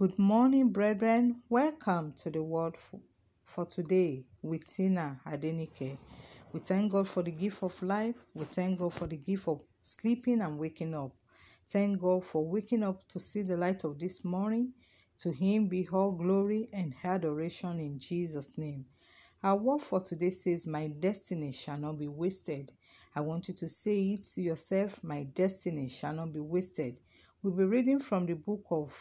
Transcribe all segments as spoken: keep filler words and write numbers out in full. Good morning, brethren. Welcome to the Word for Today with Tina Adenike. We thank God for the gift of life. We thank God for the gift of sleeping and waking up. Thank God for waking up to see the light of this morning. To Him be all glory and adoration in Jesus' name. Our word for today says, my destiny shall not be wasted. I want you to say it to yourself, my destiny shall not be wasted. We'll be reading from the book of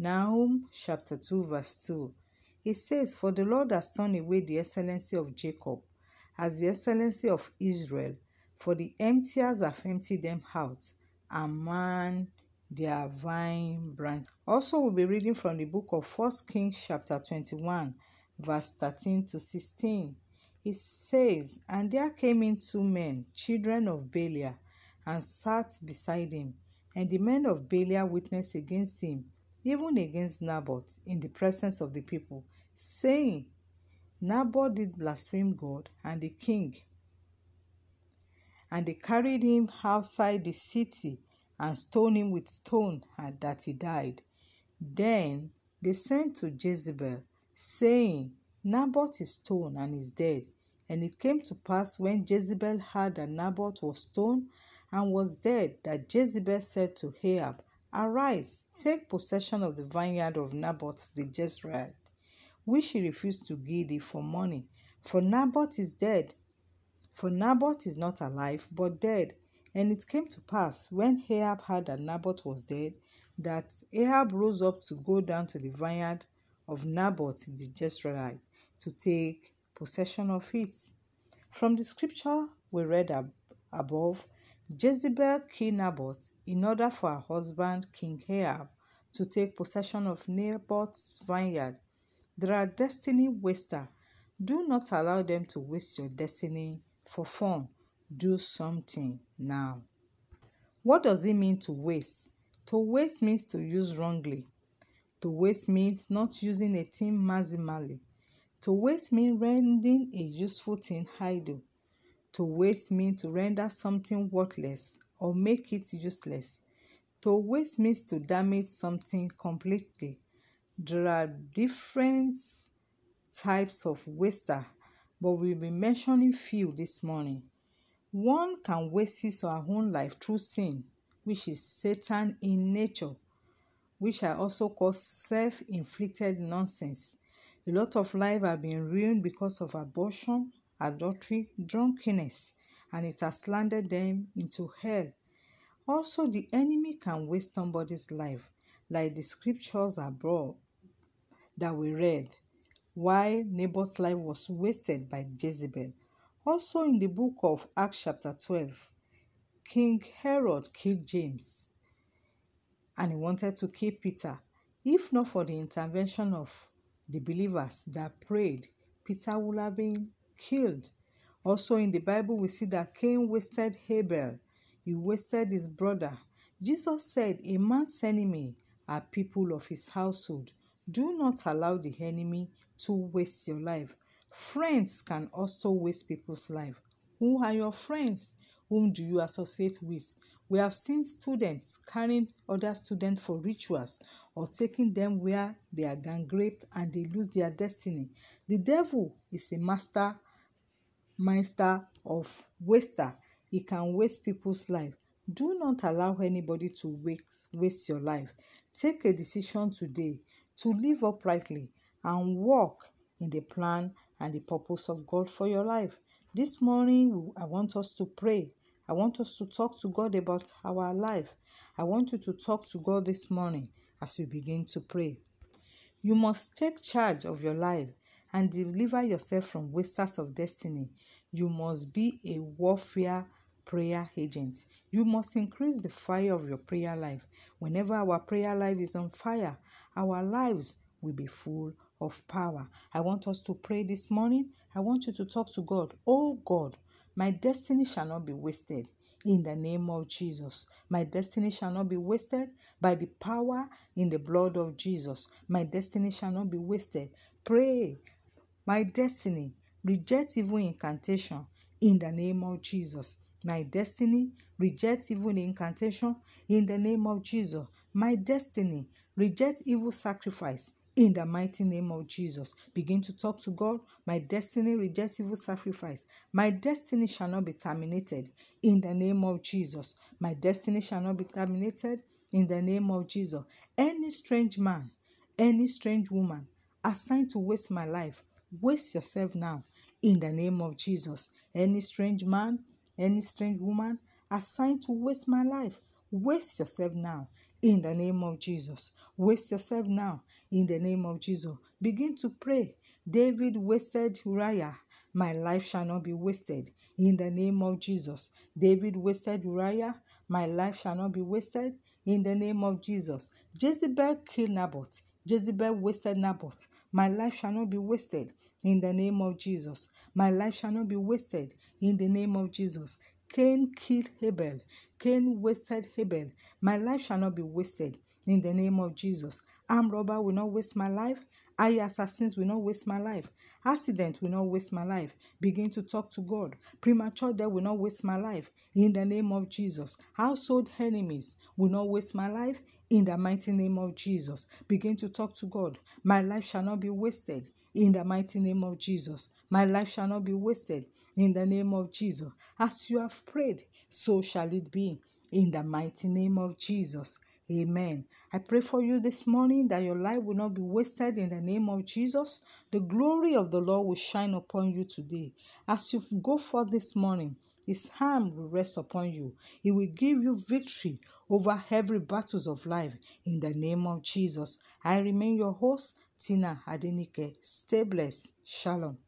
Naum, chapter two, verse two. It says, for the Lord has turned away the excellency of Jacob, as the excellency of Israel, for the emptiers have emptied them out, and man their vine branch. Also, we'll be reading from the book of First Kings, chapter twenty-one, verse thirteen to sixteen. It says, and there came in two men, children of Belial, and sat beside him. And the men of Belial witnessed against him, even against Naboth, in the presence of the people, saying, Naboth did blaspheme God and the king. And they carried him outside the city and stoned him with stone, and that he died. Then they sent to Jezebel, saying, Naboth is stoned and is dead. And it came to pass, when Jezebel heard that Naboth was stoned and was dead, that Jezebel said to Ahab, arise, take possession of the vineyard of Naboth the Jezreelite, which he refused to give thee for money. For Naboth is dead. For Naboth is not alive, but dead. And it came to pass, when Ahab heard that Naboth was dead, that Ahab rose up to go down to the vineyard of Naboth the Jezreelite, to take possession of it. From the scripture we read ab- above, Jezebel killed Naboth in order for her husband, King Ahab, to take possession of Naboth's vineyard. There are destiny wasters. Do not allow them to waste your destiny for fun. Do something now. What does it mean to waste? To waste means to use wrongly. To waste means not using a thing maximally. To waste means rendering a useful thing idle. To waste means to render something worthless or make it useless. To waste means to damage something completely. There are different types of waster, but we'll be mentioning few this morning. One can waste his or her own life through sin, which is Satan in nature, which I also call self-inflicted nonsense. A lot of lives have been ruined because of abortion, adultery, drunkenness, and it has landed them into hell. Also, the enemy can waste somebody's life, like the scriptures above that we read, why Naboth's life was wasted by Jezebel. Also, in the book of Acts chapter twelve, King Herod killed James, and he wanted to kill Peter. If not for the intervention of the believers that prayed, Peter would have been killed. Also in the Bible, we see that Cain wasted Abel. He wasted his brother. Jesus said, a man's enemy are people of his household. Do not allow the enemy to waste your life. Friends can also waste people's life. Who are your friends? Whom do you associate with? We have seen students carrying other students for rituals or taking them where they are gang raped, and they lose their destiny. The devil is a master Master of waster. He can waste people's life. Do not allow anybody to waste, waste your life. Take a decision today to live uprightly and walk in the plan and the purpose of God for your life. This morning, I want us to pray. I want us to talk to God about our life. I want you to talk to God this morning as you begin to pray. You must take charge of your life and deliver yourself from wasters of destiny. You must be a warfare prayer agent. You must increase the fire of your prayer life. Whenever our prayer life is on fire, our lives will be full of power. I want us to pray this morning. I want you to talk to God. Oh God, my destiny shall not be wasted. In the name of Jesus, my destiny shall not be wasted by the power in the blood of Jesus. My destiny shall not be wasted. Pray. My destiny, reject evil incantation in the name of Jesus. My destiny, reject evil incantation in the name of Jesus. My destiny, Reject evil sacrifice in the mighty name of Jesus. Begin to talk to God. My destiny rejects evil sacrifice. My destiny shall not be terminated in the name of Jesus. My destiny shall not be terminated in the name of Jesus. Any strange man, any strange woman assigned to waste my life, waste yourself now in the name of Jesus. Any strange man, any strange woman assigned to waste my life, waste yourself now in the name of Jesus. Waste yourself now in the name of Jesus. Begin to pray. David wasted Uriah. My life shall not be wasted in the name of Jesus. David wasted Uriah. My life shall not be wasted in the name of Jesus. Jezebel killed Naboth. Jezebel wasted Naboth. My life shall not be wasted in the name of Jesus. My life shall not be wasted in the name of Jesus. Cain killed Abel. Cain wasted Abel. My life shall not be wasted in the name of Jesus. Armed robber will not waste my life. I assassins will not waste my life. Accident will not waste my life. Begin to talk to God. Premature death will not waste my life in the name of Jesus. Household enemies will not waste my life in the mighty name of Jesus. Begin to talk to God. My life shall not be wasted in the mighty name of Jesus. My life shall not be wasted in the name of Jesus. As you have prayed, so shall it be in the mighty name of Jesus. Amen. I pray for you this morning that your life will not be wasted in the name of Jesus. The glory of the Lord will shine upon you today. As you go forth this morning, His hand will rest upon you. He will give you victory over every battles of life in the name of Jesus. I remain your host, Tina Adenike. Stay blessed. Shalom.